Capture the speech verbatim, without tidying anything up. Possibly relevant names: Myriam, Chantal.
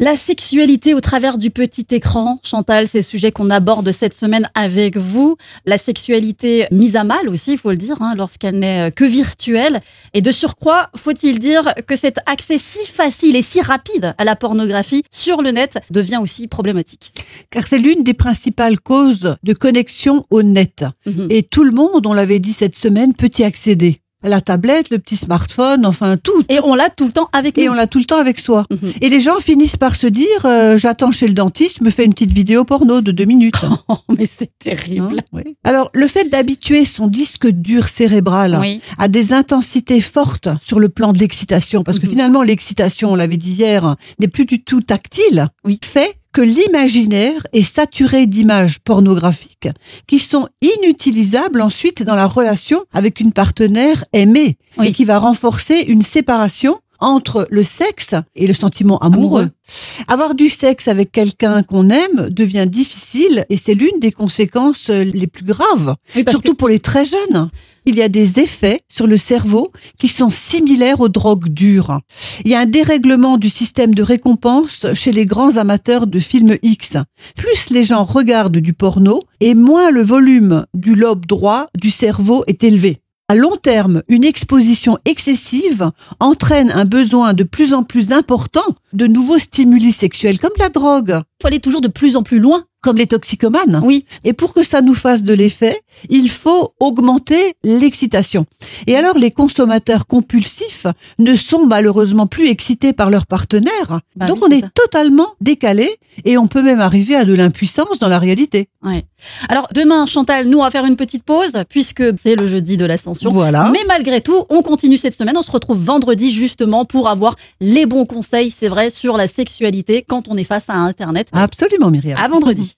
La sexualité au travers du petit écran, Chantal, c'est le sujet qu'on aborde cette semaine avec vous. La sexualité mise à mal aussi, il faut le dire, hein, lorsqu'elle n'est que virtuelle. Et de surcroît, faut-il dire que cet accès si facile et si rapide à la pornographie sur le net devient aussi problématique. Car c'est l'une des principales causes de connexion au net. Mmh. Et tout le monde, on l'avait dit cette semaine, peut y accéder. La tablette, le petit smartphone, enfin tout. Et on l'a tout le temps avec nous. Et on l'a tout le temps avec soi. Mm-hmm. Et les gens finissent par se dire, euh, j'attends chez le dentiste, je me fais une petite vidéo porno de deux minutes. Oh, mais c'est terrible. Oui. Alors, le fait d'habituer son disque dur cérébral oui. à des intensités fortes sur le plan de l'excitation, parce mm-hmm. que finalement, l'excitation, on l'avait dit hier, n'est plus du tout tactile, oui. fait que l'imaginaire est saturé d'images pornographiques qui sont inutilisables ensuite dans la relation avec une partenaire aimée oui. et qui va renforcer une séparation entre le sexe et le sentiment amoureux. amoureux. Avoir du sexe avec quelqu'un qu'on aime devient difficile et c'est l'une des conséquences les plus graves, oui, surtout que... pour les très jeunes. Il y a des effets sur le cerveau qui sont similaires aux drogues dures. Il y a un dérèglement du système de récompense chez les grands amateurs de films X. Plus les gens regardent du porno et moins le volume du lobe droit du cerveau est élevé. À long terme, une exposition excessive entraîne un besoin de plus en plus important de nouveaux stimuli sexuels, comme la drogue. Il faut aller toujours de plus en plus loin. Comme les toxicomanes. Oui. Et pour que ça nous fasse de l'effet, il faut augmenter l'excitation. Et alors, les consommateurs compulsifs ne sont malheureusement plus excités par leur partenaire. Bah Donc, oui, on est ça. totalement décalé et on peut même arriver à de l'impuissance dans la réalité. Ouais. Alors, demain, Chantal, nous, on va faire une petite pause puisque c'est le jeudi de l'Ascension. Voilà. Mais malgré tout, on continue cette semaine. On se retrouve vendredi, justement, pour avoir les bons conseils, c'est vrai, sur la sexualité quand on est face à Internet. Absolument, Myriam. À vendredi.